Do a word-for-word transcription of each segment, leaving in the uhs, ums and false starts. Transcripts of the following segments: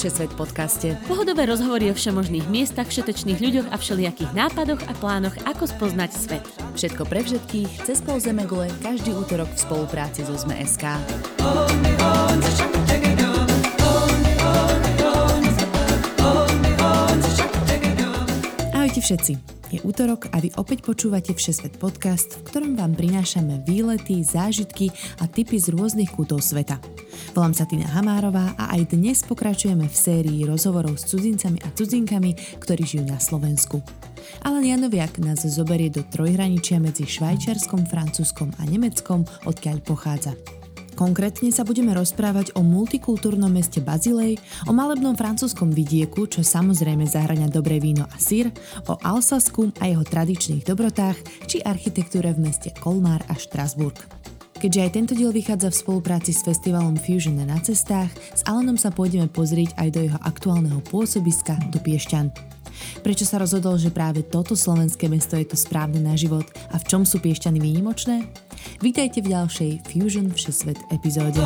Svet podcaste. Pohodové rozhovory o všemožných miestach, všetečných ľuďoch a všelijakých nápadoch a plánoch, ako spoznať svet. Všetko pre všetkých cez pol zemegule každý útorok v spolupráci so sme bodka es ká. Ahojte všetci. Je útorok a vy opäť počúvate Všesvet podcast, v ktorom vám prinášame výlety, zážitky a tipy z rôznych kútov sveta. Volám sa Týna Hamárová a aj dnes pokračujeme v sérii rozhovorov s cudzincami a cudzinkami, ktorí žijú na Slovensku. Alan Janoviak nás zoberie do trojhraničia medzi Švajčiarskom, Francúzskom a Nemeckom, odkiaľ pochádza. Konkrétne sa budeme rozprávať o multikultúrnom meste Bazilej, o malebnom francúzskom vidieku, čo samozrejme zahŕňa dobré víno a syr, o Alsasku a jeho tradičných dobrotách, či architektúre v meste Colmar a Štrasburg. Keďže aj tento diel vychádza v spolupráci s festivalom Fusion na cestách, s Alanom sa pôjdeme pozrieť aj do jeho aktuálneho pôsobiska, do Piešťan. Prečo sa rozhodol, že práve toto slovenské mesto je to správne na život a v čom sú Piešťany výnimočné? Vítajte v ďalšej Fusion Všesvet epizóde.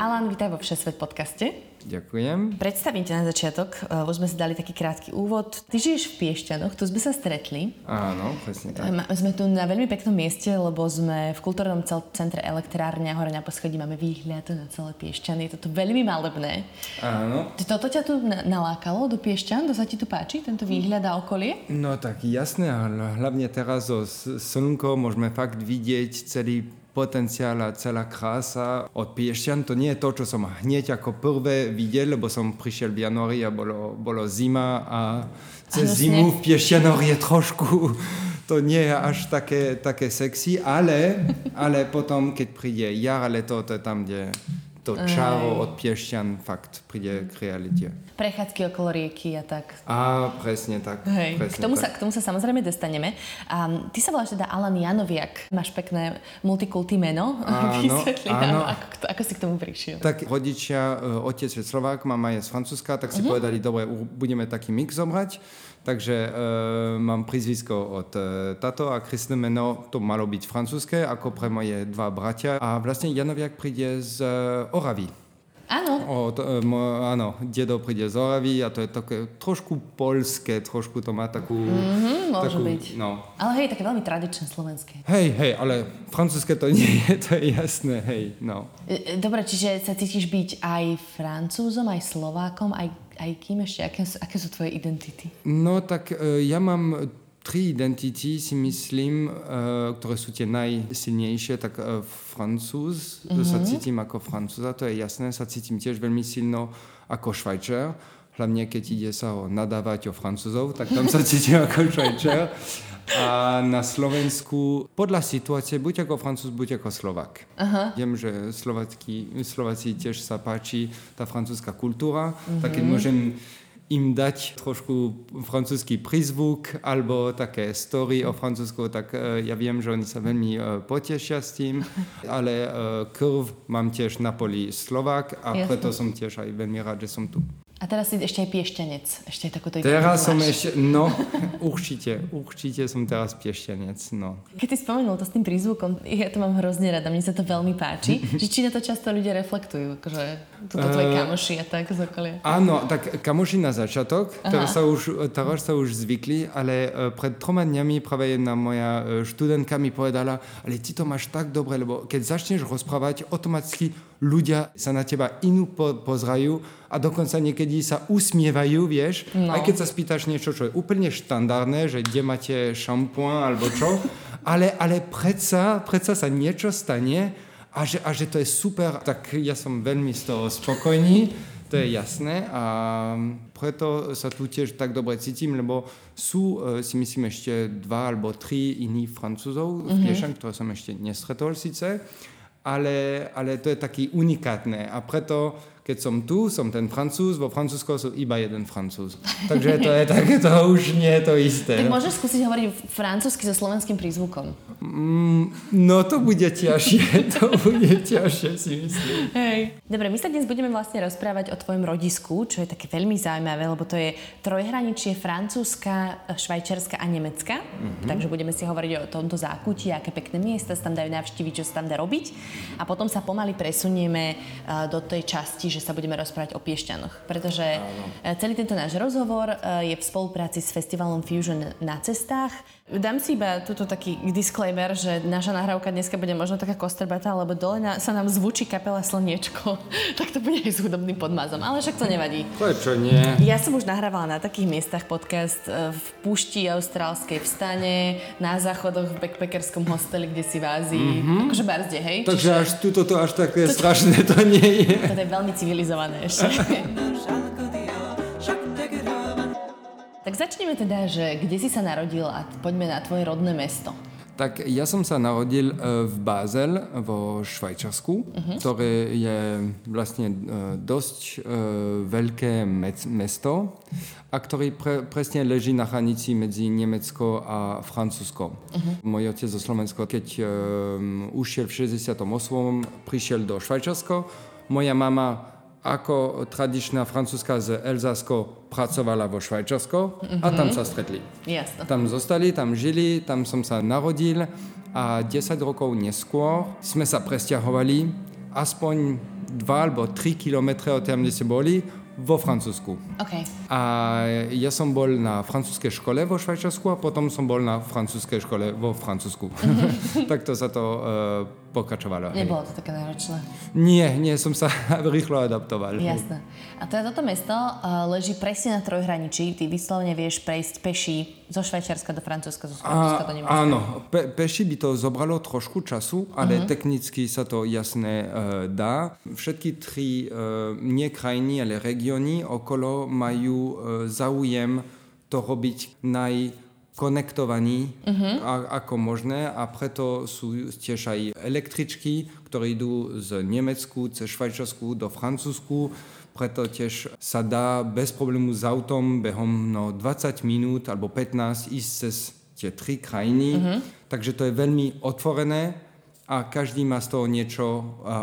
Alan, vítaj vo Všesvet podcaste. Ďakujem. Predstavím ťa na začiatok. Už sme si dali taký krátky úvod. Ty žiješ v Piešťanoch, tu sme sa stretli. Áno, presne tak. Sme tu na veľmi peknom mieste, lebo sme v kultúrnom centre elektrárne a hore na poschodí máme výhľad na celé Piešťany. Je to tu veľmi malebné. Áno. Toto ťa tu nalákalo do Piešťan? To sa ti tu páči, tento výhľad a okolie? No tak jasné, hlavne teraz so slnkom môžeme fakt vidieť celý potenciál a celá krása od Piešťan. To nie je to, čo som hneď ako prvé videl, lebo som prišiel v januári a bolo, bolo zima a cez ano, zimu v Piešťanoch je trošku, to nie je až také, také sexy, ale, ale potom, keď príde jar a leto, to je tam, kde to čaro od Piešťan fakt príde k realite. Prechádzky okolo rieky a tak. Á, presne tak. Presne k, tomu tak. Sa, k tomu sa samozrejme dostaneme. Um, ty sa voláš teda Alan Janoviak. Máš pekné multikulty meno. Áno, áno. Ako, ako si k tomu prišiel? Tak rodičia, otec je Slovák, mama je z Francúzska, tak si uh-huh. povedali, dobre, budeme taký mix zobrať. Takže e, mám prízvisko od e, tato a krstné meno to malo byť francúzske, ako pre moje dva bratia. A vlastne Janoviak príde z e, Oravy. Áno. Od, e, mo, áno, dedo príde z Oravy a to je také trošku poľské, trošku to má takú... Mm-hmm, môže takú, byť. No. Ale hej, také veľmi tradičné slovenské. Hej, hej, ale francúzske to nie je, to je jasné, hej, no. E, dobre, čiže sa cítiš byť aj Francúzom, aj Slovákom, aj... Aj kým ešte? Aké, aké sú tvoje identity? No tak e, ja mám tri identity, si myslím, e, ktoré sú tie najsilnejšie. Tak e, Francúz, mm-hmm. sa cítim ako Francúza, to je jasné. Sa cítim tiež veľmi silno ako Švajčiar. Hlavne keď ide sa ho nadávať o Francúzov, tak tam sa cítim ako Švajčiar. A na Slovensku podľa situácie buď ako Francúz, buď ako Slovák. Aha. Viem, že Slovácky, Slováci tiež sa páči tá francúzska kultúra, mm-hmm. tak keď môžem im dať trošku francúzsky prízvuk alebo také story o Francúzsku, tak uh, ja viem, že oni sa veľmi uh, potešia s tým, ale uh, krv mám tiež na poli Slovák a Jasne. Preto som tiež aj veľmi rád, že som tu. A teraz si ešte aj Piešťanec. Ešte aj takúto... Teraz som ešte... No, určite. Určite som teraz Piešťanec, no. Keď si spomenul to s tým prízvukom, ja to mám hrozne rada, mne sa to veľmi páči, že či na to často ľudia reflektujú, akože tuto tvoje uh, kamoši a tak z okolia. Áno, tak kamoši na začiatok, teraz sa, už, teraz sa už zvykli, ale pred troma dňami práve jedna moja študentka mi povedala, ale ty to máš tak dobre, lebo keď začneš rozprávať, automaticky ľudia sa na teba inú pozerajú a dokonca niekedy sa usmievajú, vieš, no. Aj keď sa spýtaš niečo, čo je úplne štandardné, že kde máte šampuán alebo čo, ale, ale predsa, predsa sa niečo stane a že, a že to je super, tak ja som veľmi z toho spokojný, to je jasné a preto sa tu tiež tak dobre cítim, lebo sú, si myslím, ešte dva alebo tri iní Francúzov v Piešťanách, ktoré som ešte nestretol síce, ale, ale to je taký unikátne a preto keď som tu, som ten Francúz, vo Francúzsku som iba jeden Francúz. Takže to je také, to už nie je to isté. Tak no. Môžeš skúsiť hovoriť francúzsky so slovenským prízvukom? Mm, no to bude ťažšie, to bude ťažšie si myslím. Hej. Dobre, my sa dnes budeme vlastne rozprávať o tvojom rodisku, čo je také veľmi zaujímavé, lebo to je trojhraničie Francúzska, Švajčiarska a Nemecka. Mm-hmm. Takže budeme si hovoriť o tomto zákutí, aké pekné miesta sa tam dajú navštíviť, čo sa tam dá robiť. A potom sa pomaly presunieme do tej časti, že sa budeme rozprávať o Piešťanoch, pretože celý tento náš rozhovor je v spolupráci s festivalom Fusion na cestách. Dám si iba tuto taký disclaimer, že naša nahrávka dneska bude možno taká kostrbatá, lebo dole na, sa nám zvučí kapela Slniečko, tak to bude aj s hudobným podmazom, ale však to nevadí. Prečo nie? Ja som už nahrávala na takých miestach podcast v púšti austrálskej, v stane, na záchodoch v backpackerskom hosteli, kde si v Ázii, mm-hmm. akože barzde, hej? Takže čiže... až tuto to až také to, strašné to nie je. To je veľmi civilizované ešte. Tak začneme teda, že kde si sa narodil a poďme na tvoje rodné mesto. Tak ja som sa narodil v Basel vo Švajčiarsku, uh-huh. ktoré je vlastne dosť veľké mesto a ktorý pre, presne leží na hranici medzi Nemecko a Francúzskom. Uh-huh. Môj otec zo Slovenska, keď ušiel v šesťdesiatom ôsmom prišiel do Švajčiarska. Moja mama ako tradičná francúzska z Alsasko pracovala vo Švajčiarsku mm-hmm. a tam sa stretli. Jasne. Tam zostali, tam žili, tam som sa narodil a desať rokov neskôr sme sa presťahovali aspoň dva alebo tri kilometre od tam, kde sme boli, vo Francúzsku. Okay. A ja som bol na francúzskej škole vo Švajčiarsku a potom som bol na francúzskej škole vo Francúzsku. Mm-hmm. Takto sa to... Uh, pokračovalo. Nebolo to také náročné? Nie, nie, som sa rýchlo adaptoval. Jasné. A teda toto mesto uh, leží presne na trojhraničí. Ty vyslovene vieš prejsť peší zo Švajčiarska do Francúzska, zo Francúzska do Nemecka. Áno, Pe- peši by to zobralo trošku času, ale uh-huh. technicky sa to jasne uh, dá. Všetky tri, uh, nie krajiny, ale regióny okolo majú uh, záujem to robiť naj... konektovaní uh-huh. a, ako možné a preto sú tiež aj električky, ktoré idú z Nemecku, cez Švajčiarsku do Francúzsku, preto tiež sa dá bez problému s autom behom no, dvadsať minút alebo pätnásť ísť cez tie tri krajiny, uh-huh. takže to je veľmi otvorené a každý má z toho niečo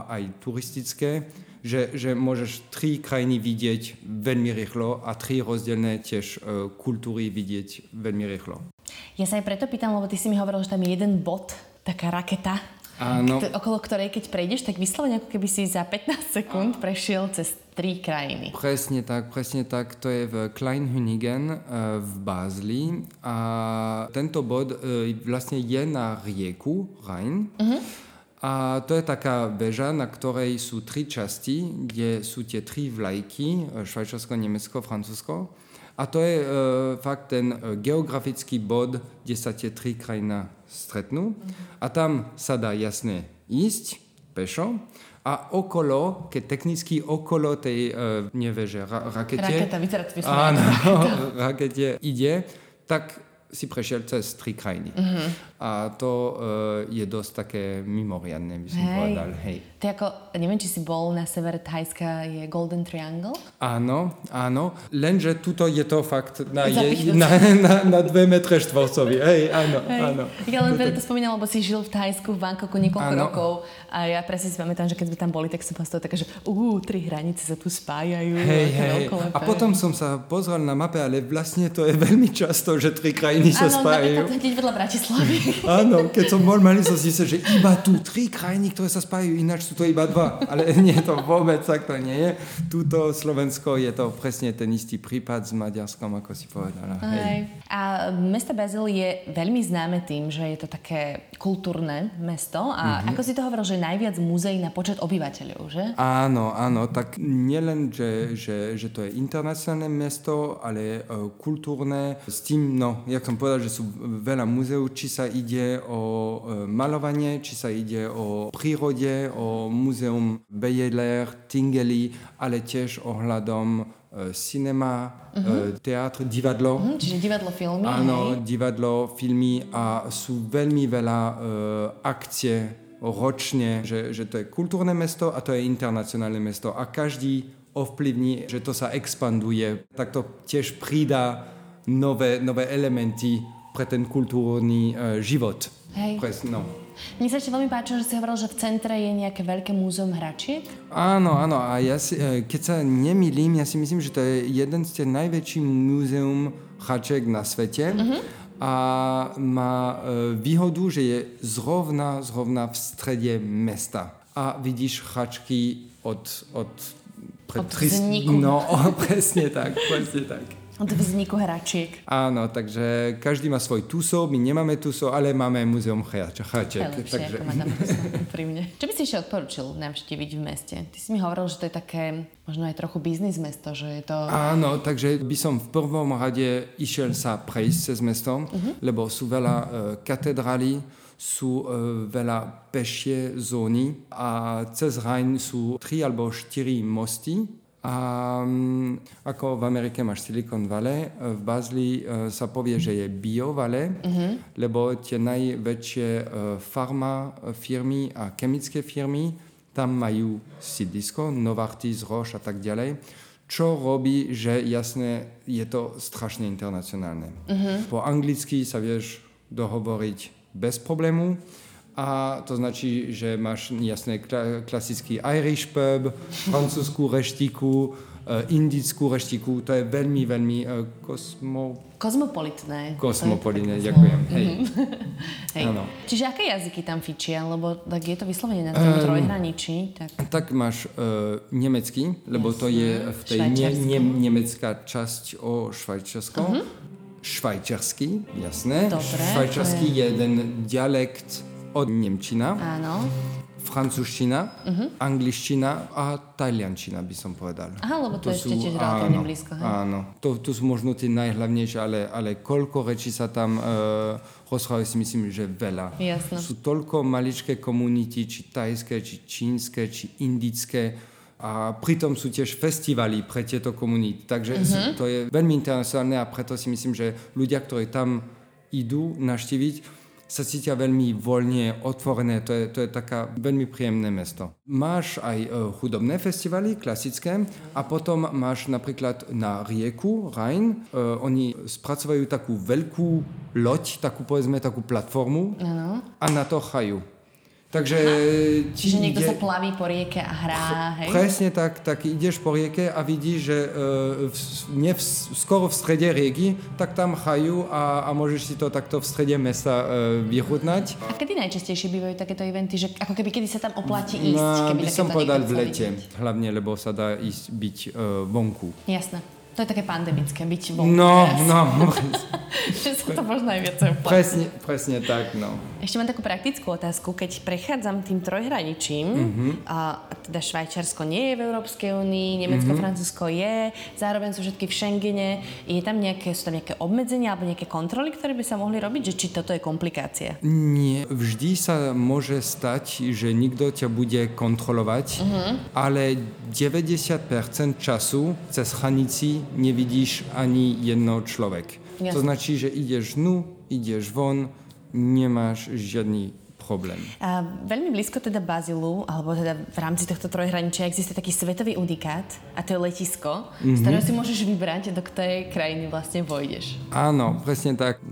aj turistické, že, že môžeš tri krajiny vidieť veľmi rýchlo a tri rozdielne tiež e, kultúry vidieť veľmi rýchlo. Ja sa aj preto pýtam, lebo ty si mi hovoril, že tam je jeden bod, taká raketa, kto, okolo ktorej keď prejdeš, tak vyslovene ako keby si za pätnásť sekúnd prešiel cez tri krajiny. Presne tak, presne tak. To je v Klein-Hünigen e, v Bázli a tento bod e, vlastne je na rieku Rhein. Mhm. A to je taká veža, na ktorej sú tri časti, kde sú tie tri vlajky, Švajčiarsko, Nemecko, Francúzsko. A to je e, fakt ten geografický bod, kde sa tie tri krajina stretnú. A tam sa dá jasne ísť pešo. A okolo, keď technicky okolo tej, e, neveže, ra- rakete, raketa, vyzerá, to vyslúžim, áno, raketa. rakete ide, tak... si prešiel cez tri krajiny. Uh-huh. A to uh, je dosť také mimoriadne, by som hej. povedal. Hej. To je ako, neviem, či si bol na severe Thajska, je Golden Triangle? Áno, áno. Lenže tuto je to fakt na, je, na, na, na dve metre štvorcovi. Hej, áno, hej. áno. Ja len to spomínal, lebo si žil v Thajsku, v Bangkoku niekoľko áno. rokov a ja presne si pamätám, že keď sme tam boli, tak som postavil taká, že uú, tri hranice sa tu spájajú. Hej, hej. A potom som sa pozrel na mape, ale vlastne to je veľmi často, že tri krajiny sa áno, napríklad hneď vedľa Bratislavy. Áno, keď som bol malý, som si myslel, že iba tu tri krajiny, ktoré sa spájajú, ináč sú to iba dva. Ale nie, to vôbec tak to nie je. Tuto Slovensko je to presne ten istý prípad s Maďarskom, ako si povedala. Hej. A mesto Basel je veľmi známe tým, že je to také kultúrne mesto. A mm-hmm. ako si to hovoril, že najviac múzeí na počet obyvateľov, že? Áno, áno. Tak nielen, že, že, že to je internacionálne mesto, ale uh, kultúrne. S tým, no, jak som povedal, že sú veľa múzeí, či sa ide o malovanie, či sa ide o prírode, o múzeum Bejeler, Tingeli, ale tiež ohľadom cinema, uh-huh. teatr, divadlo. Uh-huh, čiže divadlo, filmy. Áno, hej. divadlo, filmy a sú veľmi veľa uh, akcie ročne, že, že to je kultúrne mesto a to je internacionálne mesto a každý ovplyvní, že to sa expanduje. Tak to tiež pridá nové, nové elementy pre ten kultúrny e, život. Hej. Presno. Mne sa ešte veľmi páčilo, že si hovoril, že v centre je nejaké veľké múzeum hračiek. Áno, áno. A ja si, keď sa nemýlim, ja si myslím, že to je jeden z tých najväčších múzeum hračiek na svete. Mm-hmm. A má výhodu, že je zrovna, zrovna v strede mesta. A vidíš hračky od... Od, pred od vzniku. tri... No, oh, presne tak, presne tak. Od vzniku hračiek. Áno, takže každý má svoj tuso, my nemáme tuso, ale máme múzeum hračiek. Lepšie, takže... ako ma tam pri mne. Čo by si ešte odporučil navštíviť v meste? Ty si mi hovoril, že to je také, možno aj trochu biznis mesto, že je to... Áno, takže by som v prvom rade išiel sa prejsť cez mestom, uh-huh. lebo sú veľa uh, katedrály, sú uh, veľa pešie zóny a cez Rhein sú tri alebo štyri mosty. A ako v Amerike máš Silicon Valley, v Bazli sa povie, že je Bio Valley, mm-hmm. lebo tie najväčšie farma firmy a chemické firmy tam majú sídlisko, Novartis, Roche a tak ďalej, čo robí, že jasne je to strašne internacionálne. Mm-hmm. Po anglicky sa vieš dohovoriť bez problému. A to značí, že máš jasne klasický Irish pub, francúzskú reštiku, indickú reštiku. To je veľmi, veľmi kosmo... Kozmopolitné. Kozmopolitné, ďakujem. Hej. Hej. Ano. Čiže aké jazyky tam fičia? Lebo tak je to vyslovene na tom um, trojhraničí. Tak, tak máš uh, nemecký, lebo jasne. To je v tej ne, ne, nemecká časť o Švajčiarsko. Uh-huh. Švajčiarsky, jasné. Dobre, švajčiarsky je jeden dialekt od nemčina, áno. francúzština, uh-huh. angličtina a taliančina by som povedal. Aha, lebo to, to ešte tiež relatívne blízko. Hej. Áno, to, to sú možno tie najhlavnejšie, ale, ale koľko rečí sa tam uh, rozprávajú, si myslím, že veľa. Jasne. Sú toľko maličké komunity, či tajské, či čínske, či indické a pritom sú tiež festivaly pre tieto komunity. Takže uh-huh. to je veľmi internacionálne a preto si myslím, že ľudia, ktorí tam idú navštíviť, sa cítia veľmi voľne, otvorené. To je, to je taká veľmi príjemné mesto. Máš aj e, hudobné festivaly, klasické, a potom máš napríklad na rieku Rhein. E, oni spracovajú takú veľkú loď, takú povedzme takú platformu ano. A na to hrajú. Takže... Čiže niekto ide... sa plaví po rieke a hrá, hej? Presne tak, tak ideš po rieke a vidíš, že e, v, nie v, skoro v strede rieky, tak tam hrajú a, a môžeš si to takto v strede mesta e, vychutnať. A kedy najčastejšie bývajú takéto eventy? Že ako keby, kedy sa tam oplatí ísť? No, keby by som povedal v lete, hlavne, lebo sa dá ísť byť e, vonku. Jasné. To je také pandemické, byť vonku. No, teraz. no. Že sa to možno aj viac oplatí. Presne, presne tak, no. Ešte mám takú praktickú otázku. Keď prechádzam tým trojhraničím, mm-hmm. a teda Švajčiarsko nie je v Európskej únii, Nemecko, mm-hmm. Francúzsko je, zároveň sú všetky v Schengene, je tam nejaké, sú tam nejaké obmedzenia alebo nejaké kontroly, ktoré by sa mohli robiť? Že či toto je komplikácia? Nie. Vždy sa môže stať, že nikto ťa bude kontrolovať, mm-hmm. ale deväťdesiat percent času cez hranici nevidíš ani jedno človek. Jasne. To značí, že ideš dnu, ideš von, nemáš žiadny problém. A veľmi blízko teda Bazilu, alebo teda v rámci tohto trojhraničia existuje taký svetový unikát a to je letisko, mm-hmm. z ktorého si môžeš vybrať, do ktorej krajiny vlastne vojdeš. Áno, presne tak.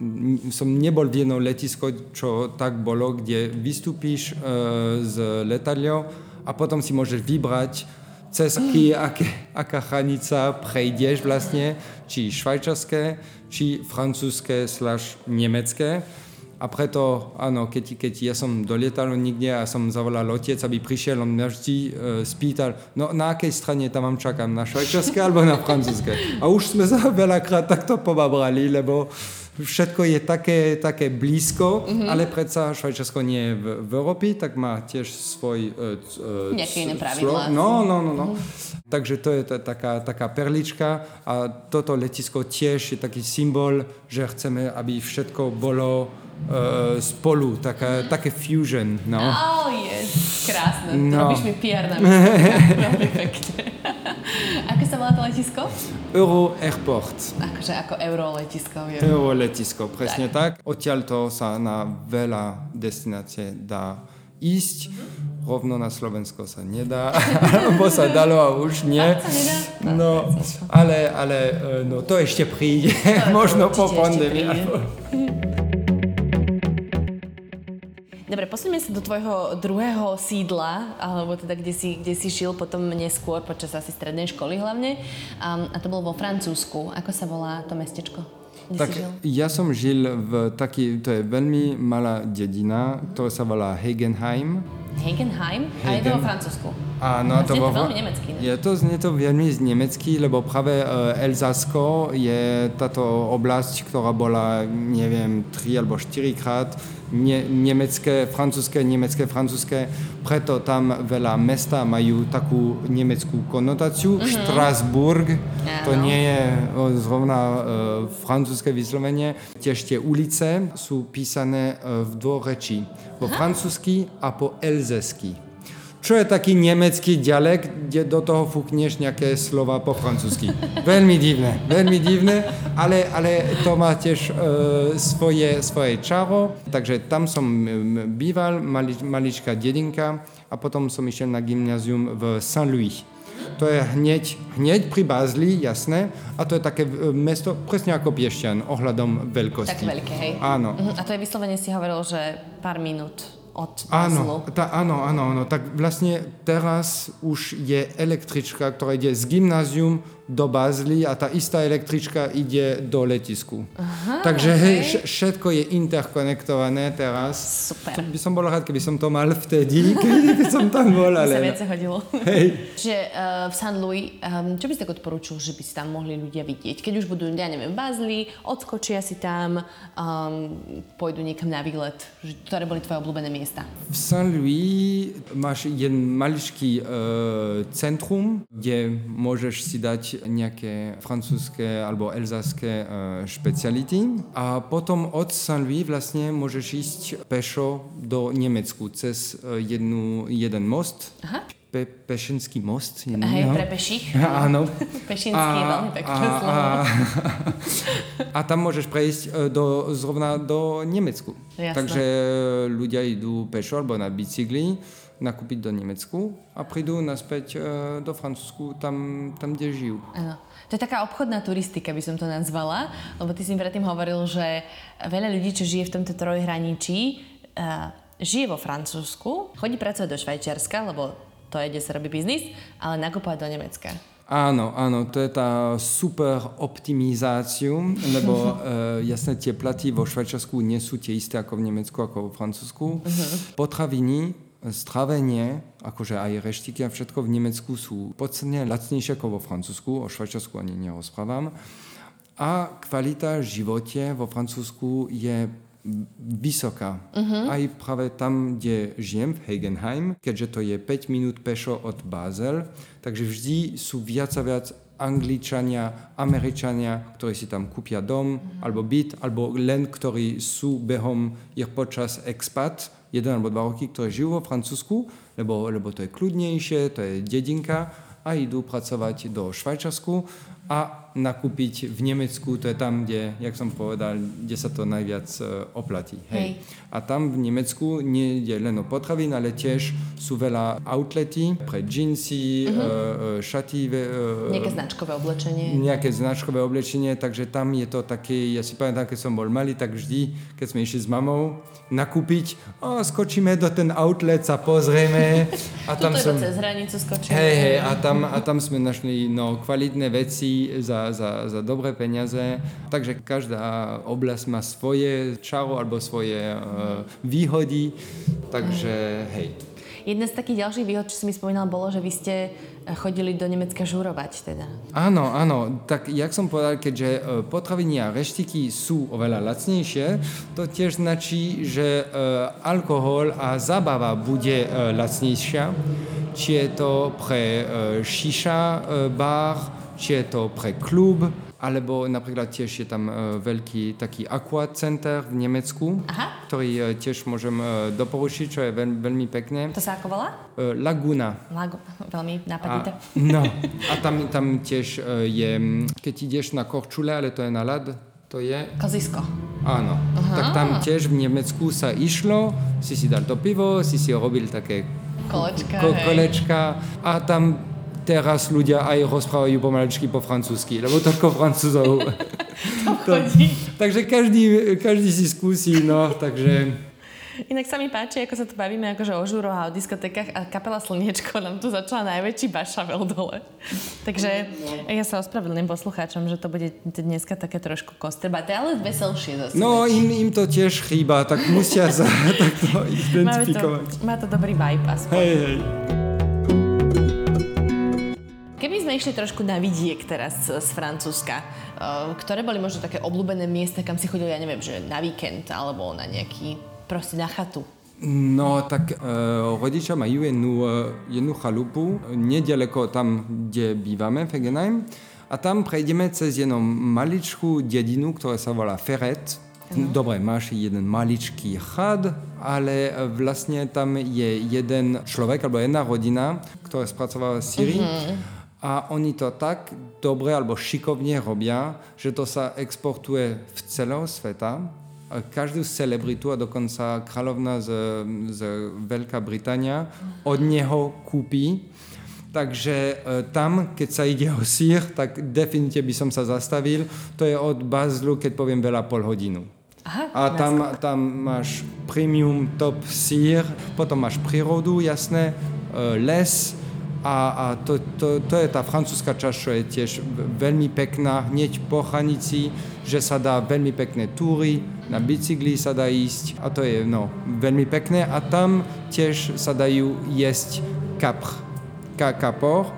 Som nebol v jednom letisku, čo tak bolo, kde vystúpíš e, z letadla a potom si môžeš vybrať cez aký, aké, aká hranica prejdeš vlastne, či švajčiarske, či francúzske slash nemecké. A preto, áno, keď, keď ja som dolietal nikde a som zavolal otec, aby prišiel, on mňa vždy e, spýtal, no na akej strane tam vám čakám, na švajčiarske alebo na francúzske. A už sme sa veľakrát takto pobabrali, lebo všetko je také, také blízko, mm-hmm. ale predsa Švajčiarsko nie je v, v Európe, tak má tiež svoj... Uh, uh, nejaké iné pravidlá. No, no, no. no. Mm-hmm. Takže to je t- taká, taká perlička a toto letisko tiež je taký symbol, že chceme, aby všetko bolo uh, spolu, taká, mm-hmm. také fusion. No. Oh, yes, krásne. No. Robíš mi pé er na myšlenku. Veľmi pekne. Ako sa volá to letisko? Euro Airport. Akože ako euro letisko. Euro letisko, presne tak. tak. Odtiaľto sa na veľa destinácie dá ísť. Rovno na Slovensko sa nedá, bo sa dalo a už nie. No, ale, ale no, to ešte príde, možno po pandémii. Dobre, posuneme sa do tvojho druhého sídla, alebo teda kde si, kde si žil potom neskôr, počas asi strednej školy hlavne. A, a to bolo vo Francúzsku. Ako sa volá to mestečko? Kde tak si žil? Ja som žil v taký, to je veľmi malá dedina, to sa volá Hégenheim. Hégenheim a je to vo Francúzsku. Áno, to vo... veľmi nemecký. Ne? Je to, znie to veľmi z nemecký, lebo práve Alsasko je táto oblasť, ktorá bola, neviem, tri alebo štyrikrát ne- nemecké, francúzské, nemecké, francúzské. Preto tam veľa mesta majú takú nemeckú konotáciu. Mm-hmm. Štrasburg, yeah, to no. nie je zrovna e, francúzské vyslovenie. Tiež tie ulice sú písané v dvoch rečí. Po francúzsky a po elzesky. Čo je taký nemecký dialekt, kde do toho fúkneš nejaké slova po francúzsky. Veľmi divné, veľmi divné, ale, ale to má tiež e, svoje, svoje čaro. Takže tam som býval, mali, maličká dedinka a potom som išiel na gymnázium v Saint-Louis. To je hneď, hneď pri Bazli, jasné. A to je také mesto, presne ako Piešťan, ohľadom veľkosti. Tak veľké, hej. Áno. A to je vyslovene, si hovoril, že pár minút od Baslu. Áno, tá, áno, áno, áno. Tak vlastne teraz už je električka, ktorá ide z gymnázium do Bazli a tá istá električka ide do letisku. Aha, takže okay. Hej, všetko je interkonektované teraz. Super. By som bol rád, keby som to mal vtedy, keď som tam bol. Ale... sa viac hodilo. Hej. Čiže uh, v Saint-Louis, um, čo by si tak odporúčil, že by si tam mohli ľudia vidieť? Keď už budú, ja neviem, Bazli, odskočia si tam, um, pôjdu niekam na výlet. Ktoré boli tvoje obľúbené miesta? V Saint-Louis máš jeden maličký e, centrum, kde môžeš si dať nejaké francúzske alebo elzaské e, špeciality. A potom od Saint-Louis vlastne môžeš ísť pešo do Nemecku cez jednu, jeden most. Aha. Pe- Pešinský most. Je Hej, no? Pre peších. Áno. Pešinský je veľmi pekné slovo. A tam môžeš prejsť do, zrovna do Nemecku. Jasne. Takže ľudia idú pešo alebo na bicykli nakúpiť do Nemecku a prídu naspäť do Francúzsku, tam, tam kde žijú. Áno. To je taká obchodná turistika, by som to nazvala, lebo ty si mi predtým hovoril, že veľa ľudí, čo žije v tomto trojhraničí, žije vo Francúzsku, chodí pracovať do Švajčiarska, lebo to je, kde sa robí biznis, ale nakúpať do Nemecka. Áno, áno, to je tá super optimizáciu, lebo e, jasne tie platy vo Švajčiarsku nie sú tie isté ako v Nemecku, ako vo Francúzsku. Uh-huh. Potraviny, strávenie, akože aj reštiky a všetko v Nemecku sú podstatne lacnejšie ako vo Francúzsku, o Švajčiarsku ani nerozprávam. A kvalita života vo Francúzsku je vysoká. Uh-huh. Aj práve tam, kde žijem, v Hégenheim, keďže to je päť minút pešo od Basel, takže vždy sú viac a viac Angličania, Američania, ktorí si tam kúpia dom, uh-huh. alebo byt, alebo len ktorí sú behom ich počas expat, jeden alebo dva roky, ktorí žijú vo Francúzsku, lebo, lebo to je kľudnejšie, to je dedinka a idú pracovať do Švajčiarsku a nakúpiť v Nemecku, to je tam, kde, jak som povedal, kde sa to najviac uh, oplatí. Hej. Hej. A tam v Nemecku nie je len o potravín, ale tiež sú veľa outlety pre džinsy, mm-hmm. uh, šaty. Uh, nejaké značkové oblečenie. Nejaké značkové oblečenie, takže tam je to také, ja si pamätám, keď som bol malý, tak vždy, keď sme išli s mamou nakúpiť, oh, skočíme do ten outlet, sa pozrieme. A tam som... cez hranicu skočíme. Hej, hej, a tam, a tam sme našli no, kvalitné veci, Za, za, za dobré peniaze. Takže každá oblasť má svoje čaro alebo svoje uh, výhody. Takže hej. Jedna z takých ďalších výhod, čo si mi spomínal, bolo, že vy ste chodili do Nemecka žurovať teda. Áno, áno. Tak jak som povedal, keďže potraviny a reštiky sú oveľa lacnejšie, to tiež značí, že uh, alkohol a zábava bude uh, lacnejšia. Či je to pre uh, šiša uh, bar, či je to pre klub, alebo napríklad tiež je tam uh, veľký taký aqua center v Nemecku, aha. ktorý uh, tiež môžem uh, doporučiť, čo je veľ, veľmi pekné. To sa ako volá? Uh, Laguna. Lago, veľmi nápadnité. A, no, a tam, tam tiež uh, je, keď ideš na Korčule, ale to je na ľad, to je... Kozisko. Áno. Aha. Tak tam tiež v Nemecku sa išlo, si si dal to pivo, si si robil také kolečka, ko- kolečka a tam teraz ľudia aj rozprávajú pomaličky po francúzsky, lebo toľko Francúzov. to, takže každý, každý si skúsi, no, takže... Inak sa mi páči, ako sa tu bavíme akože o žúroch a o diskotékach a kapela Slniečko nám tu začala najväčší bašavel dole. Takže ja sa ospravedlňujem poslucháčom, že to bude dneska také trošku kostrbaté, ale veselšie zase. No im, im to tiež chýba, tak musia sa takto identifikovať. To, má to dobrý vibe aspoň. Hej, hej. Keby sme išli trošku na vidiek teraz z Francúzska, ktoré boli možno také obľúbené miesta, kam si chodili, ja neviem, že na víkend alebo na nejaký proste na chatu. No, tak e, rodičia majú jednu, jednu chalupu nedaleko tam, kde bývame, v Hégenheim. A tam prejdeme cez jednu maličkú dedinu, ktorá sa volá Ferrette. Mm. Dobre, máš jeden maličký chat, ale vlastne tam je jeden človek, alebo jedna rodina, ktorá spracovala syry. Mm-hmm. A oni to tak dobre, alebo šikovne robia, že to sa exportuje v celého sveta. Každú celebritu a dokonca kráľovna z, z Veľká Británia od neho kúpi. Takže e, tam, keď sa ide o sír, tak definitívne by som sa zastavil. To je od Baselu, keď poviem veľa, pol hodinu. Aha, a tam, tam máš premium top sír, potom máš prírodu, jasné, e, les a, a to, to, to je tá francúzska časť, čo je tiež veľmi pekná, hneď po hranici, že sa dá veľmi pekné túry, na bicykli sa dá ísť a to je no, veľmi pekné a tam tiež sa dajú jesť kapr, kapor.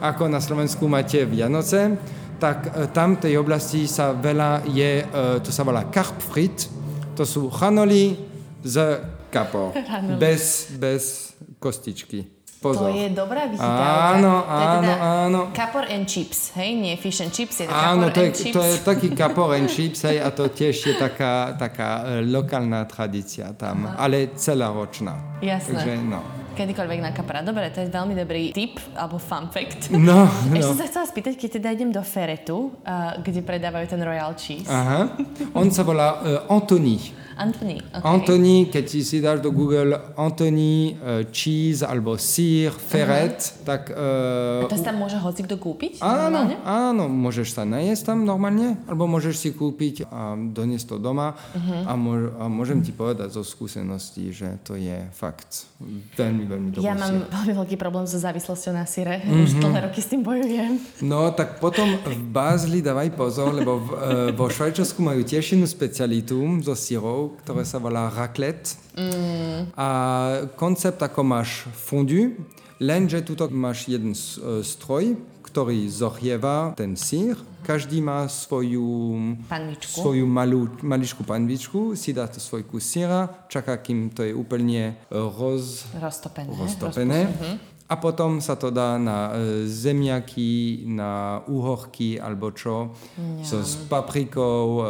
Ako na Slovensku máte Vianoce, tak tam v tej oblasti sa veľa je, to sa volá karp frit, to sú chanoli z kapor, bez, bez kostičky. Pozor. To je dobrá vychytávka. Áno, áno, áno. Kapor and chips, hej? Nie fish and chips, je to áno, kapor to je, and chips. Áno, to je taký kapor and chips, hej? A to tiež je taká, taká lokálna tradícia tam, aha, ale celoročná. Jasné. Takže, no. Kedykoľvek na kapra. Dobre, to je veľmi dobrý tip, alebo fun fact. No, no. Ešte som sa chcela spýtať, keď teda idem do Ferrettu, uh, kde predávajú ten royal cheese. Aha. On sa volá uh, Antony. Antony, okay. Antony, keď si dáš do Google Antony, uh, cheese, alebo sír, ferret, uh-huh, tak... Uh, a to sa tam môže hocikto kúpiť? Áno, áno, môžeš sa najesť tam normálne, alebo môžeš si kúpiť a doniesť to doma, uh-huh, a, môž, a môžem ti povedať zo skúseností, že to je fakt veľmi, veľmi dobrý sír. Ja mám veľmi veľký problém so závislosťou na síre, uh-huh, už dlhé roky s tým bojujem. No, tak potom v Bázli dávaj pozor, lebo v, uh, vo Švajčiarsku majú tiež inú specialitu so sírov, ktoré sa volá raclette. Mm. A koncept ako máš fondue, lenže tuto máš jeden stroj, ktorý zohrieva ten sír. Každý má svoju, svoju malú, maličkú panvičku, si dá svoj kus síra, čaká, kým to je úplne roz... roztopené. roztopené. A potom sa to dá na zemiaky, na úhorky alebo čo, yeah, so, s paprikou,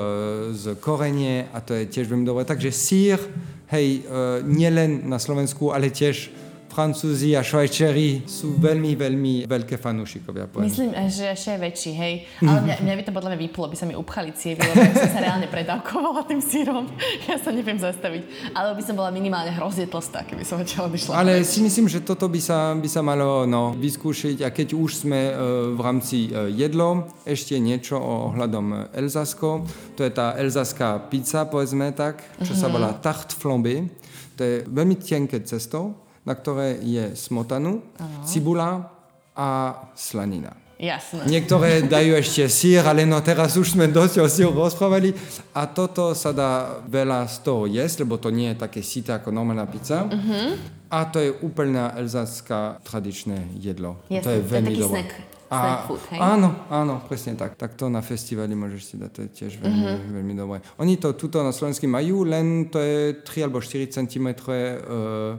z korene a to je tiež veľmi dobré. Takže sír, hej, nielen na Slovensku, ale tiež Francúzi a Švajčiari sú veľmi, veľmi veľké fanúšikovia. Myslím, že ešte je väčší, hej. Ale mňa, mňa by to podľa mňa vyplo, by sa mi upchali cievy, lebo som sa reálne predávkovala tým sírom. Ja sa neviem zastaviť. Ale by som bola minimálne hrozne tlstá, keby som odtiaľ odišla. Ale si myslím, že toto by sa, by sa malo no, vyskúšiť. A keď už sme e, v rámci e, jedlo, ešte niečo ohľadom Alsasko. To je tá alsaská pizza, povedzme tak, čo mm-hmm, sa volá tarte flambée. To je veľmi tenké cesto, na ktoré je smotanu, uh-huh, cibula a slanina. Jasné. Niektoré dajú ešte sír, ale no teraz už sme dosť o síru rozprávali. A toto sa dá veľa z toho jesť, lebo to nie je také sita ako normálna pizza. Uh-huh. A to je úplná alsaská tradičné jedlo. Jasné, to je veľmi to je taký snack, snack food, hej? Áno, áno, presne tak. Tak to na festivali môžeš si dať, to je tiež veľmi, uh-huh, veľmi dobré. Oni to tuto na Slovensku majú, len to je tri alebo štyri centimetre. Uh,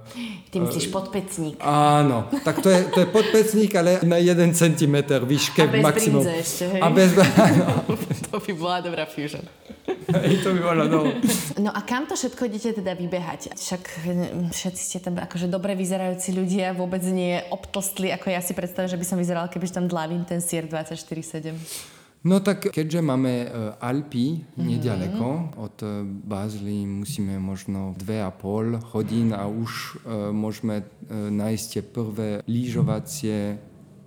Ty myslíš uh, podpecník. Áno, tak to je, to je podpecník, ale na jeden centimeter výške maximum. A bez brinze ešte, hej? A bez to by bola dobrá fusion. Hej, to by bola dobrá. No a kam to všetko idete teda vybehať? Však všetci ste tam akože dobre vyzerajúci ľudia, vôbec nie obtlstli, ako ja si predstavím, že by som vyzeral, kebyže tam dlávim ten sír dvadsaťštyri sedem. No tak keďže máme Alpy nedaleko, mm-hmm. od Bazilej musíme možno dve a pol hodín a už uh, môžeme uh, nájsť tie prvé lyžovacie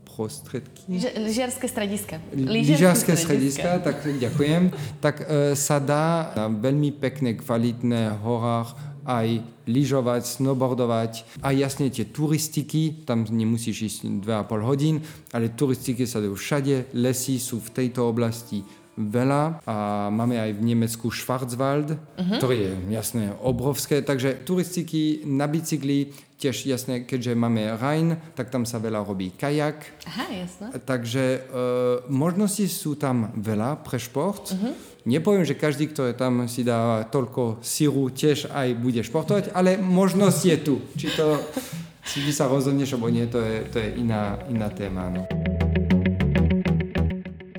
prostredky. Lyžiarske strediska. Lyžiarske strediska, tak ďakujem. Tak uh, sa dá na veľmi pekné, kvalitné horách aj lyžovať, snowboardovať a jasne tie turistiky, tam nemusíš ísť dve a pol hodín, ale turistiky sa dajú všade, lesy sú v tejto oblasti veľa a máme aj v Nemecku Schwarzwald, uh-huh. ktorý je jasne obrovské, takže turistiky na bicykli tiež jasne, keďže máme Rhein, tak tam sa veľa robí kajak. Aha, jasne. Takže e, možnosti sú tam veľa pre šport. Uh-huh. Nepoviem, že každý, kto je tam, si dá toľko síru, tiež aj bude športovať, ale možnosť je tu. Či to si sa rozhodneš, alebo nie, to je, to je iná, iná téma. No.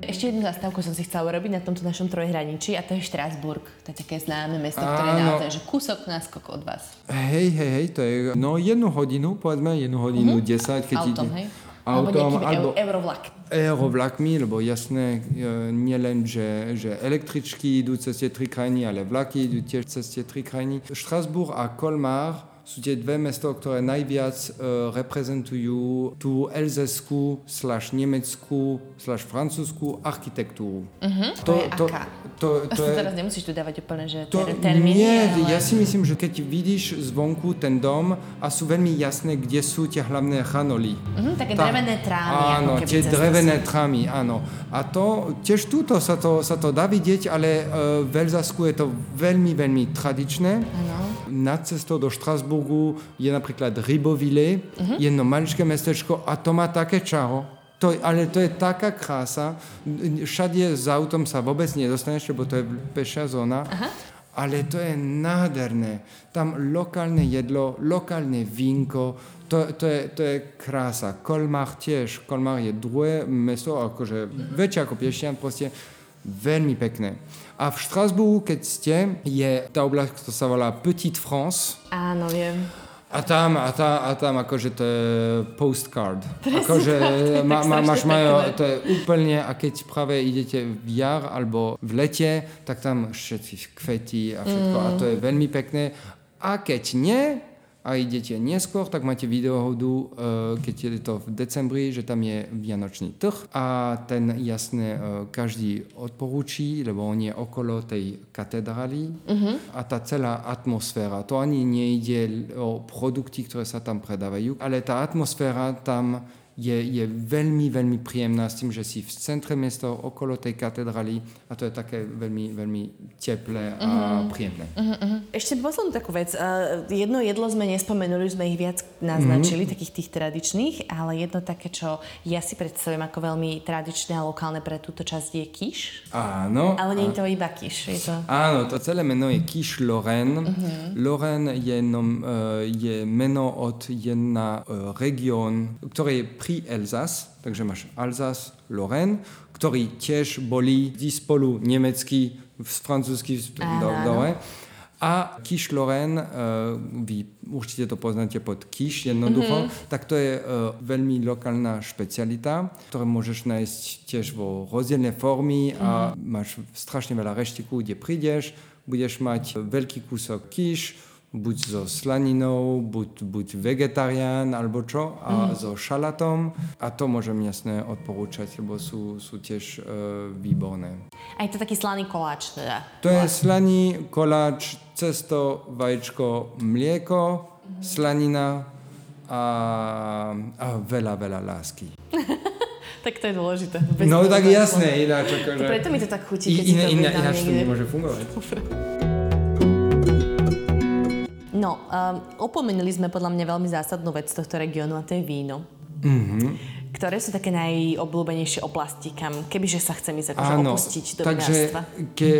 Ešte jednu zastávku som si chcela urobiť na tomto našom trojhraničí a to je Štrasburg. To je také známe mesto, ktoré je naozaj že kúsok náskok od vás. Hej, hej, hej, to je no jednu hodinu, povedzme jednu hodinu uh-huh. desať. Keď autom, ide, hej? Autom, alebo nejakými eurovlak. Eurovlakmi, lebo jasné, e, nielen, že, že električky idú cez tie tri krajiny, ale vlaky idú tiež cez tie tri krajiny. Štrasburg a Colmar sú tie dve mesto, ktoré najviac uh, reprezentujú tú elzeskú slash nemeckú slash francúzskú architektúru. Uh-huh. To, to je to, aká? To, to, to je, teraz nemusíš tu dávať úplne, že to, termíny. Nie, ale... ja si myslím, že keď vidíš zvonku ten dom a sú veľmi jasné, kde sú tie hlavné hranoly. Uh-huh, také tá, drevené trámy. Áno, tie drevené si... trámy, áno. A to, tiež túto sa to, sa to dá vidieť, ale uh, v Elzasku je to veľmi, veľmi tradičné. Ano. Nad cestou do Štrasburgu je napríklad Rybovile, uh-huh. jedno maličké mestečko a to má také čaro. To, ale to je taká krása. Všade s autom sa vôbec nedostaneš, lebo to je pešia zóna. Aha. Ale to je nádherné. Tam lokálne jedlo, lokálne vínko. To, to, je, to je krása. Colmar tiež. Colmar je druhé mesto, akože väčšie ako Piešťany, proste veľmi pekné. A v Štrasburgu, keď ste, je tá oblasť, ktorá sa volá Petite France. Áno, viem. A tam, a tam, a tam akože to je postcard. Akože ma, ma, máš majú, to je úplne, a keď práve idete v jar alebo v lete, tak tam všetci kvety a všetko. Mm. A to je veľmi pekné. A keď nie, a idete neskôr, tak máte videohodu, keď je to v decembri, že tam je vianočný trh a ten jasne každý odporúči, lebo on je okolo tej katedrály uh-huh. a tá celá atmosféra, to ani nejde o produkty, ktoré sa tam predávajú, ale tá atmosféra tam je, je veľmi, veľmi príjemná s tým, že si v centre mesta okolo tej katedrály a to je také veľmi, veľmi teplé a uh-huh. príjemné. Uh-huh, uh-huh. Ešte poslednú takú vec. Uh, jedno jedlo sme nespomenuli, sme ich viac naznačili, uh-huh. takých tých tradičných, ale jedno také, čo ja si predstavujem ako veľmi tradičné a lokálne pre túto časť je kíš. Áno. Ale nie je to iba kíš. Je to... Áno, to celé meno je kíš Lorraine. Uh-huh. Lorraine je, nom, uh, je meno od jedna uh, región, ktoré je pri Elzas, takže máš Alsas, Lorraine, ktorí tiež boli spolu nemecky, francúzsky dole. A Quiche Lorraine, uh, vy určite to poznáte pod quiche jednoducho, mm-hmm. tak to je uh, veľmi lokálna špecialita, ktorú môžeš nájsť tiež vo rozdielne formy a mm-hmm. máš strašne veľa reštíkov, kde prídeš, budeš mať veľký kúsok quiche, buď so slaninou, buď, buď vegetarián, alebo čo, a mm. so šalatom. A to môžem jasne odporúčať, lebo sú, sú tiež e, výborné. A je to taký slaný koláč teda? To je slaný koláč, cesto, vajíčko, mlieko, mm. slanina a, a veľa, veľa lásky. Tak to je dôležité. Bez no tak jasné, ináč akože... Preto mi to tak chutí, keď si to vydám niekde. Ináč to nemôže fungovať. No, um, opomenuli sme podľa mňa veľmi zásadnú vec tohto regiónu a to je víno. Mm-hmm. Ktoré sú také najobľúbenejšie oblasti, kam kebyže sa chcem ísť akože opustiť do vinárstva? Áno, takže ke,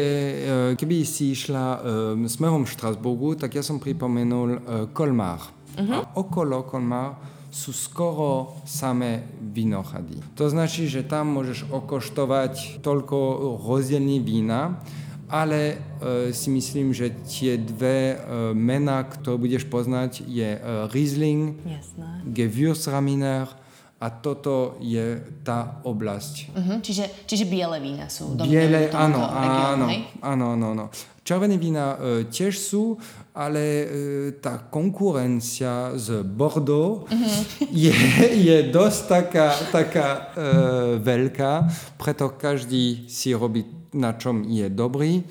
keby si išla um, smerom Štrasburgu, tak ja som pripomenul uh, Colmar. Uh-huh. A okolo Colmar sú skoro samé vinohrady. To značí, že tam môžeš okoštovať toľko rozdielných vína, ale e, si myslím, že tie dve e, mená, ktoré budeš poznať, je e, Riesling, yes, no. Gewürztraminer A toto je tá oblasť. Uh-huh. Čiže, čiže biele vína sú dominujú v tomto regiónu, hej? Áno, áno, áno. Červené vína e, tiež sú, ale e, tá konkurencia z Bordeaux uh-huh. je, je dosť taká, taká e, veľká, preto každý si robí, na čom je dobrý.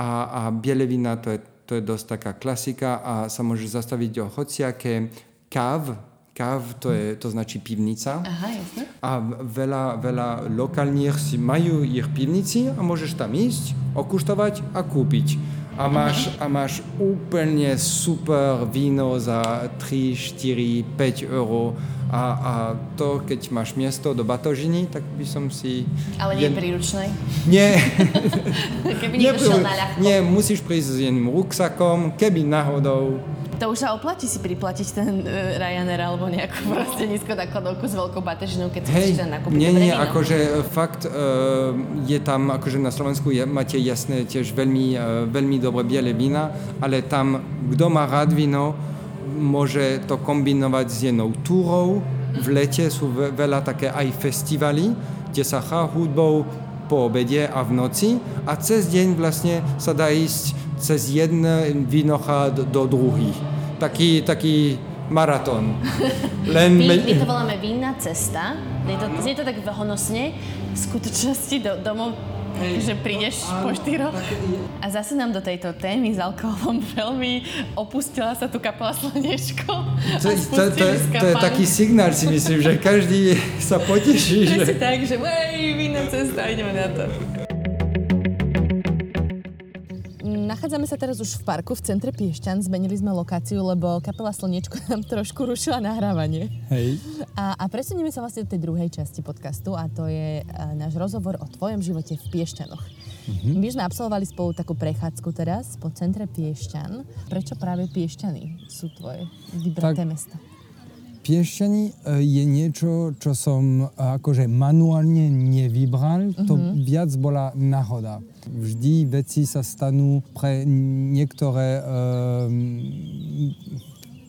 A, a biele vína to je, to je dosť taká klasika a sa môže zastaviť o hociaké káv. Káv, to, je, to značí pivnica. Aha, jasne. A veľa, veľa lokálnych si majú ich pivnici a môžeš tam ísť, okuštovať a kúpiť. A máš, a máš úplne super víno za tri, štyri, päť eur. A, a to, keď máš miesto do batožiny, tak by som si... Ale nie je príručnej? Nie. Keby niekto šiel na ľahko. Nie, musíš prísť s jedným ruksakom, keby náhodou... To už sa oplatí si priplatiť ten e, Ryanair alebo nejakú proste nízkonákladovku s veľkou batežinou, keď si chceš tam nakúpiť. Hej, nie, nie, akože fakt e, je tam, akože na Slovensku je, máte jasné tiež veľmi, e, veľmi dobré biele vína, ale tam, kto má rád víno, môže to kombinovať s jednou túrou. V lete sú ve- veľa také aj festivaly, kde sa hrá hudbou po obede a v noci a cez deň vlastne sa dá ísť cez jeden vinochát do druhý. Taký, taký maratón. Len... My, my to voláme vinná cesta. Je to, je to tak honosne. V skutočnosti do, domov, že prídeš po štyroch. A zase nám do tejto témy s alkoholom veľmi opustila sa tu kapela Slnečko. To, to, to, to je taký signál, si myslím, že každý sa poteší. Že... tak, že hej, vinná cesta, ideme na to. Nachádzame sa teraz už v parku, v centre Piešťan. Zmenili sme lokáciu, lebo kapela Slniečko nám trošku rušila nahrávanie. Hej. A, a presunieme sa vlastne do tej druhej časti podcastu a to je a, náš rozhovor o tvojom živote v Piešťanoch. Mm-hmm. My sme absolvovali spolu takú prechádzku teraz po centre Piešťan. Prečo práve Piešťany sú tvoje vybraté mesta? Piešťany je niečo, čo som akože manuálne nevybral, to mm-hmm. viac bola náhoda. Vždy veci sa stanú pre niektoré... Uh,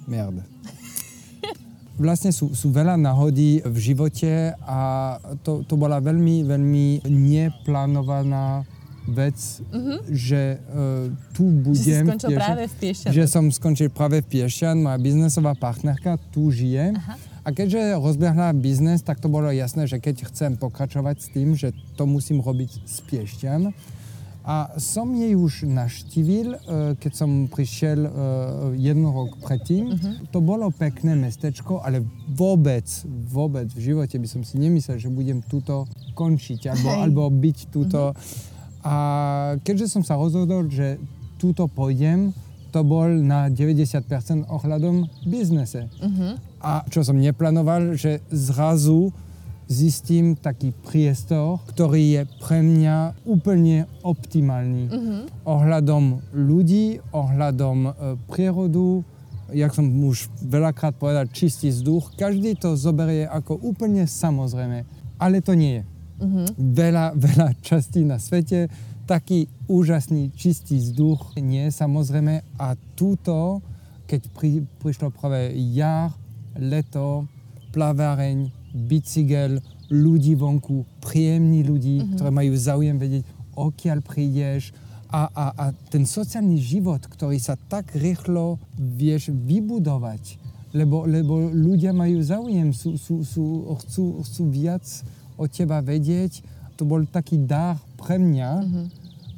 merde. Vlastne sú, sú veľa náhody v živote a to, to bola veľmi, veľmi neplánovaná vec, uh-huh. že uh, tu budem... Že si skončil Piešťan, práve v Piešťan. Že som skončil práve v Piešťan, moja biznesová partnerka tu žije. Aha. A keďže rozbehla biznes, tak to bolo jasné, že keď chcem pokračovať s tým, že to musím robiť z Piešťan. A som jej už navštívil, keď som prišiel jeden rok predtým. Uh-huh. To bolo pekné mestečko, ale vôbec, vôbec v živote by som si nemyslel, že budem tuto končiť alebo, alebo byť tuto. Uh-huh. A keďže som sa rozhodol, že túto pôjdem, to bol na deväťdesiat percent ohľadom biznese. Uh-huh. A čo som neplánoval, že zrazu zistím taký priestor, ktorý je pre mňa úplne optimálny. Uh-huh. Ohľadom ľudí, ohľadom e, prírodu, jak som už veľakrát povedal, čistý vzduch. Každý to zoberie ako úplne samozrejme, ale to nie je. Uh-huh. Veľa, veľa častí na svete, taký úžasný čistý vzduch nie samozrejme a túto, keď pri, prišlo práve jar, leto, plaváreň, bicykel, ľudí vonku, príjemní ľudí, uh-huh. ktoré majú záujem vedieť, odkiaľ prídeš a, a, a ten sociálny život, ktorý sa tak rýchlo vieš vybudovať, lebo, lebo ľudia majú záujem, sú, sú, sú, chcú, chcú viac od teba vedieť, to bol taký dar pre mňa uh-huh.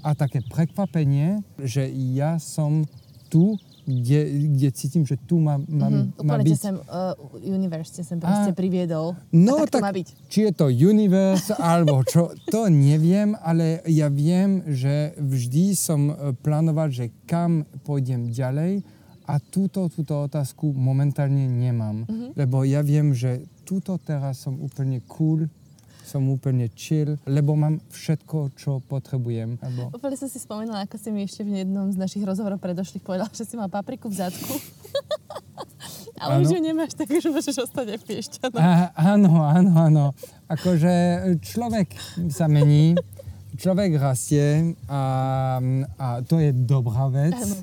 a také prekvapenie, že ja som tu, kde, kde cítim, že tu má, má, uh-huh. má byť. Úplne sem uh, universe, sem proste a... priviedol. No tak, tak má byť. Či je to universe, alebo čo, to neviem, ale ja viem, že vždy som plánoval, že kam pôjdem ďalej a túto, túto otázku momentálne nemám. Uh-huh. Lebo ja viem, že túto teraz som úplne cool, som úplne chill, lebo mám všetko, čo potrebujem. Alebo... Úplne som si spomenula, ako si mi ešte v jednom z našich rozhovorov predošlých povedal, že si mal papriku v zadku. Ale ano. Už ju nemáš, tak už môžeš ostať aj v Piešťanoch. Áno, áno, áno. Akože človek sa mení, človek rastie a, a to je dobrá vec. Ano.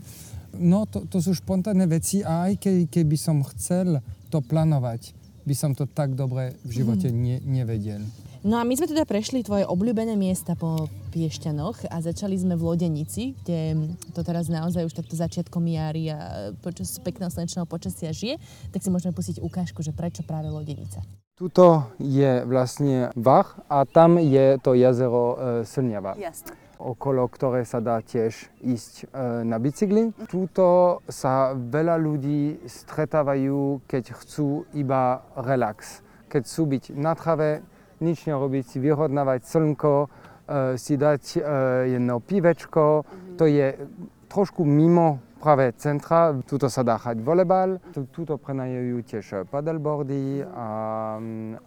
No, to, to sú spontánne veci a aj ke, keby som chcel to plánovať, by som to tak dobre v živote ne, nevedel. No a my sme teda prešli tvoje obľúbené miesta po Piešťanoch a začali sme v Lodenici, kde to teraz naozaj už takto začiatkom jari a počas pekného slnečného počasia žije, tak si môžeme pustiť ukážku, že prečo práve Lodenica. Tuto je vlastne Vach a tam je to jazero e, Slňava. Jasne. Okolo ktoré sa dá tiež ísť e, na bicykli. Tuto sa veľa ľudí stretávajú, keď chcú iba relax. Keď chcú byť na trave, nič nerobiť, si vyhodnávať slnko, e, si dať e, jedno pivečko. Mm-hmm. To je trošku mimo práve centra. Tuto sa dá hrať volejbal. Tuto prenajajú tiež paddleboardy a,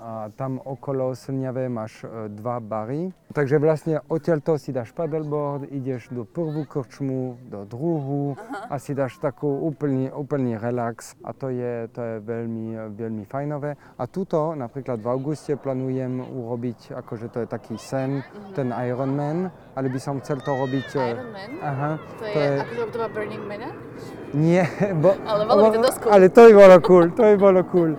a tam okolo Slňave máš dva bary. Takže vlastne odtiaľto si dáš paddleboard, ideš do prvú krčmu, do druhú a si dáš takú úplný, úplný relax. A to je, to je veľmi, veľmi fajnové. A tuto napríklad v auguste plánujem urobiť, akože to je taký sen, ten Ironman, ale by som chcel to robiť... Ironman? Aha. To je, to je... akože obdoba Burning Man? Nie, bo... Ale bolo by to dosť cool. Ale to by bolo cool, to by bolo cool.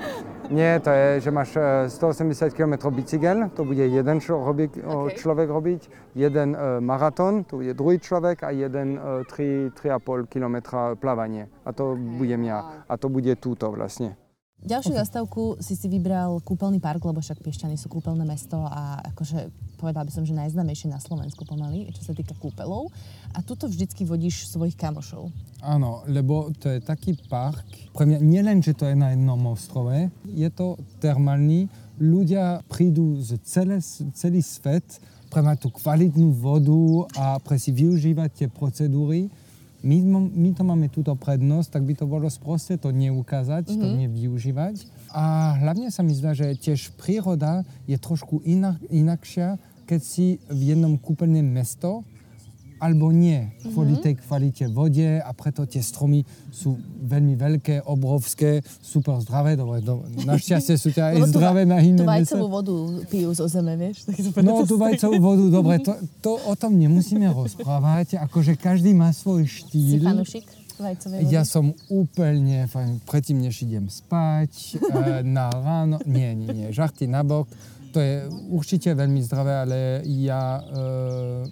Nie, to je, že máš stoosemdesiat kilometrov bicykel, to bude jeden čo robí, okay. človek robiť, jeden uh, maratón, to je druhý človek a jeden uh, tri, tri a pol kilometra plávanie. A to okay. budem ja. A to bude túto vlastne. Ďalšiu okay. zastávku si si vybral kúpeľný park, lebo však Piešťany sú kúpeľné mesto a akože povedal by som, že najznámejšie na Slovensku pomaly, čo sa týka kúpeľov. A tuto vždycky vodíš svojich kamošov. Áno, lebo to je taký park, pre mňa nielen, že to je na jednom ostrove, je to termálny, ľudia prídu z celé, celý svet pre mať tú kvalitnú vodu a pre si využívať tie procedúry. My, my to máme túto prednosť, tak by to bolo sproste to neukázať, mm-hmm. to nevyužívať. A hlavne sa mi zdá, že tiež príroda je trošku inak, inakšia, keď si v jednom kúpeľnom mesto, alebo nie, kvôli tej kvalite vode a preto tie stromy sú veľmi veľké, obrovské, super zdravé, dobre, dobre. Našťastie sú ťa aj zdravé na iné mese. Tu vajcovú vodu pijú zo zeme, vieš? No, tu vajcovú vodu, dobre, to, to o tom nemusíme rozprávať, akože každý má svoj štýl. Si fanúšik vajcovej vody? Ja som úplne, predtým než idem spať, na ráno, nie, nie, nie, žarty na bok. To je určite veľmi zdravé, ale ja e,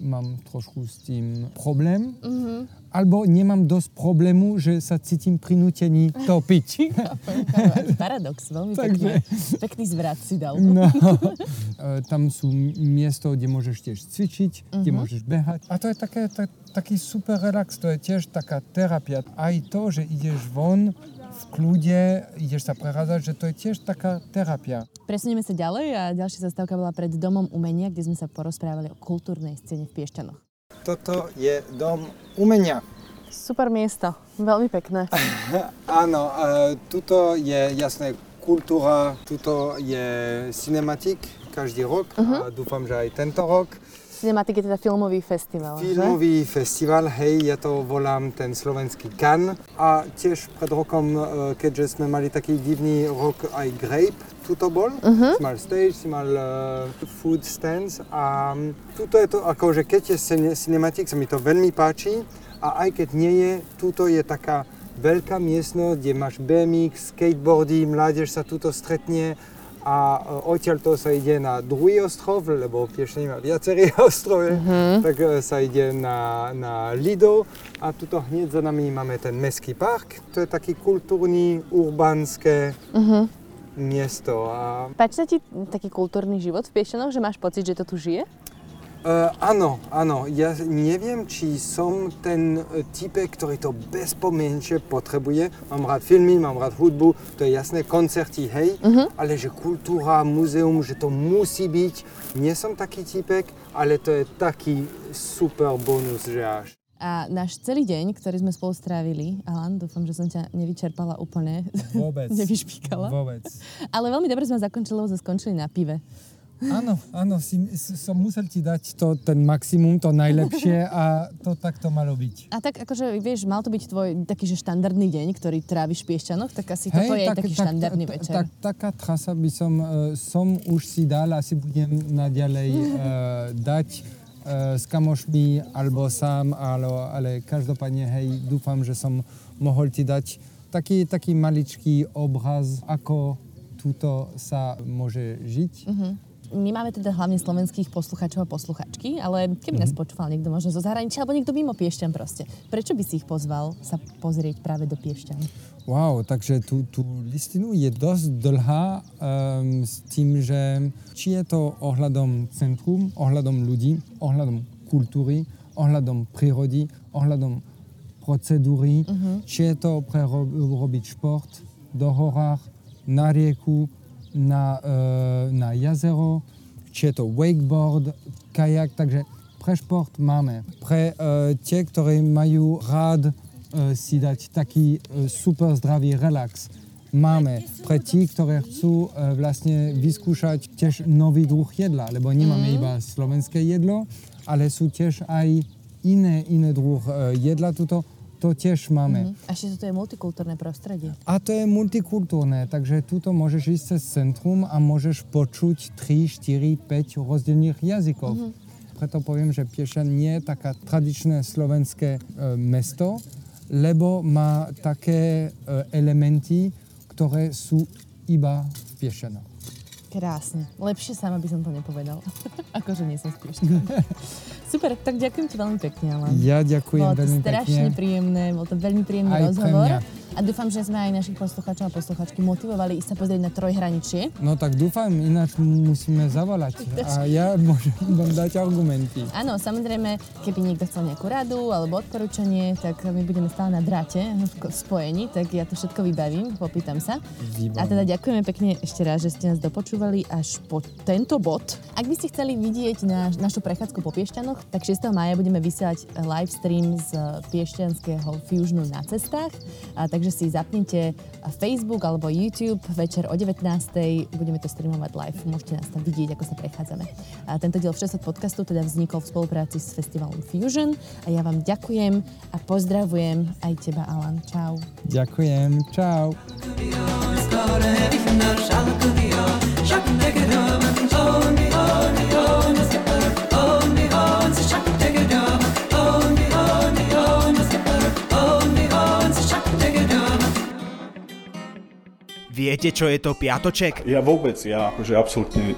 mám trošku s tým problém. Mm-hmm. Alebo nemám dosť problému, že sa cítim prinútený to piť. Paradox, veľmi pekný, pekný zvrat si dal. No, e, tam sú miesto, kde môžeš tiež cvičiť, mm-hmm. kde môžeš behať. A to je také, tak, taký super relax, to je tiež taká terapia. Aj to, že ideš von, v kľude, ideš sa prerázať, že to je tiež taká terapia. Presunieme sa ďalej a ďalšia zastávka bola pred Domom umenia, kde sme sa porozprávali o kultúrnej scéne v Piešťanoch. Toto je Dom umenia. Super miesto, veľmi pekné. Áno, tuto je jasné kultúra, tuto je Cinematik každý rok uh-huh. a dúfam, že aj tento rok. Cinematik je teda filmový festival, Filmový že? festival, hej, ja to volám ten slovenský Cannes. A tiež pred rokom, keďže sme mali taký divný rok aj Grape, tuto bol. Uh-huh. Si mal stage, si mal uh, food stands a tuto je to, akože keď je Cinematik, sa mi to veľmi páči a aj keď nie je, tuto je taká veľká miestnosť, kde máš bé em iks, skateboardy, mládež sa tuto stretne. A odtiaľto sa ide na druhý ostrov, lebo Piešťany má viaceré ostrovy, mm-hmm. tak sa ide na, na Lido. A tuto hneď za nami máme ten mestský park. To je taký kultúrny, urbánske mm-hmm. miesto. A... Páči sa ti taký kultúrny život v Piešťanoch, že máš pocit, že to tu žije? Uh, áno, áno. Ja neviem, či som ten typek, ktorý to bezpomenšie potrebuje. Mám rád filmy, mám rád hudbu, to je jasné, koncerty, hej. Uh-huh. Ale že kultúra, muzeum, že to musí byť. Nie som taký typek, ale to je taký super bonus, že až. A náš celý deň, ktorý sme spolu strávili, Alan, dúfam, že som ťa nevyčerpala úplne. Vôbec. Nevyšpíkala. Vôbec. Ale veľmi dobre sme zakončili, lebo sme skončili na pive. Áno, áno, si, som musel ti dať to, ten maximum, to najlepšie a to tak to malo byť. A tak akože, vieš, mal to byť tvoj taký, že štandardný deň, ktorý tráviš v Piešťanoch, tak asi hey, toto je tak, taký tak, štandardný tak, večer. Tak, taká trasa by som, som už si dal, asi budem naďalej uh, dať uh, s kamošmi, alebo sám, ale, ale každopádne, hej, dúfam, že som mohol ti dať taký, taký maličký obraz, ako túto sa môže žiť. Uh-huh. My máme teda hlavne slovenských poslucháčov a posluchačky, ale keby nás počúval niekto možno zo zahraničia, alebo niekto mimo Piešťan proste. Prečo by si ich pozval sa pozrieť práve do Piešťan? Wow, takže tú, tú listinu je dosť dlhá um, s tým, že či je to ohľadom centrum, ohľadom ľudí, ohľadom kultúry, ohľadom prírody, ohľadom procedúry, uh-huh. či je to pre ro- robiť šport do horách, na rieku, na, e, na jazero, či je to wakeboard, kajak, takže pre šport máme. Pre e, tie, ktorí majú rád e, si dať taký e, super zdravý relax, máme. Pre tí, ktorí chcú e, vlastne vyskúšať tiež nový druh jedla, lebo nemáme mm. iba slovenské jedlo, ale sú tiež aj iné, iné druh e, jedla tuto. To tiež máme. Mm-hmm. A ešte toto je multikultúrne prostredie. A to je multikultúrne, takže tuto môžeš ísť cez centrum a môžeš počuť tri, štyri, päť rozdielných jazykov. Mm-hmm. Preto poviem, že Piešťan nie je taká tradičné slovenské e, mesto, lebo má také e, elementy, ktoré sú iba v Piešťanoch. Krásne. Lepšie sama by som to nepovedal. Akože nie som spiešťaná. Super, tak ďakujem ti veľmi pekne, Alan. Ja ďakujem veľmi pekne. Bolo to strašne príjemné, bol to veľmi príjemný aj rozhovor. A dúfam, že sme aj našich poslucháčov a posluchačky motivovali ísť sa pozrieť na trojhraničie. No tak dúfam, ináč musíme zavolať. A ja môžem vám dať argumenty. Áno, samozrejme, keby niekto chcel nejakú radu alebo odporúčanie, tak my budeme stále na dráte spojení, tak ja to všetko vybavím, popýtam sa. Výborné. A teda ďakujeme pekne ešte raz, že ste nás dopočúvali až po tento bod. Ak by ste chceli vidieť na, našu prechádzku po Piešťanoch, tak šiesteho mája budeme vysielať live stream z piešťanského Fusionu na cestách, a takže si zapnite Facebook alebo YouTube večer o devätnástej budeme to streamovať live. Môžete nás tam vidieť, ako sa prechádzame. A tento diel šesťdesiat podcastu teda vznikol v spolupráci s festivalom Fusion a ja vám ďakujem a pozdravujem aj teba, Alan. Čau. Ďakujem. Čau. Viete, čo je to piatoček? Ja vôbec, ja akože absolútne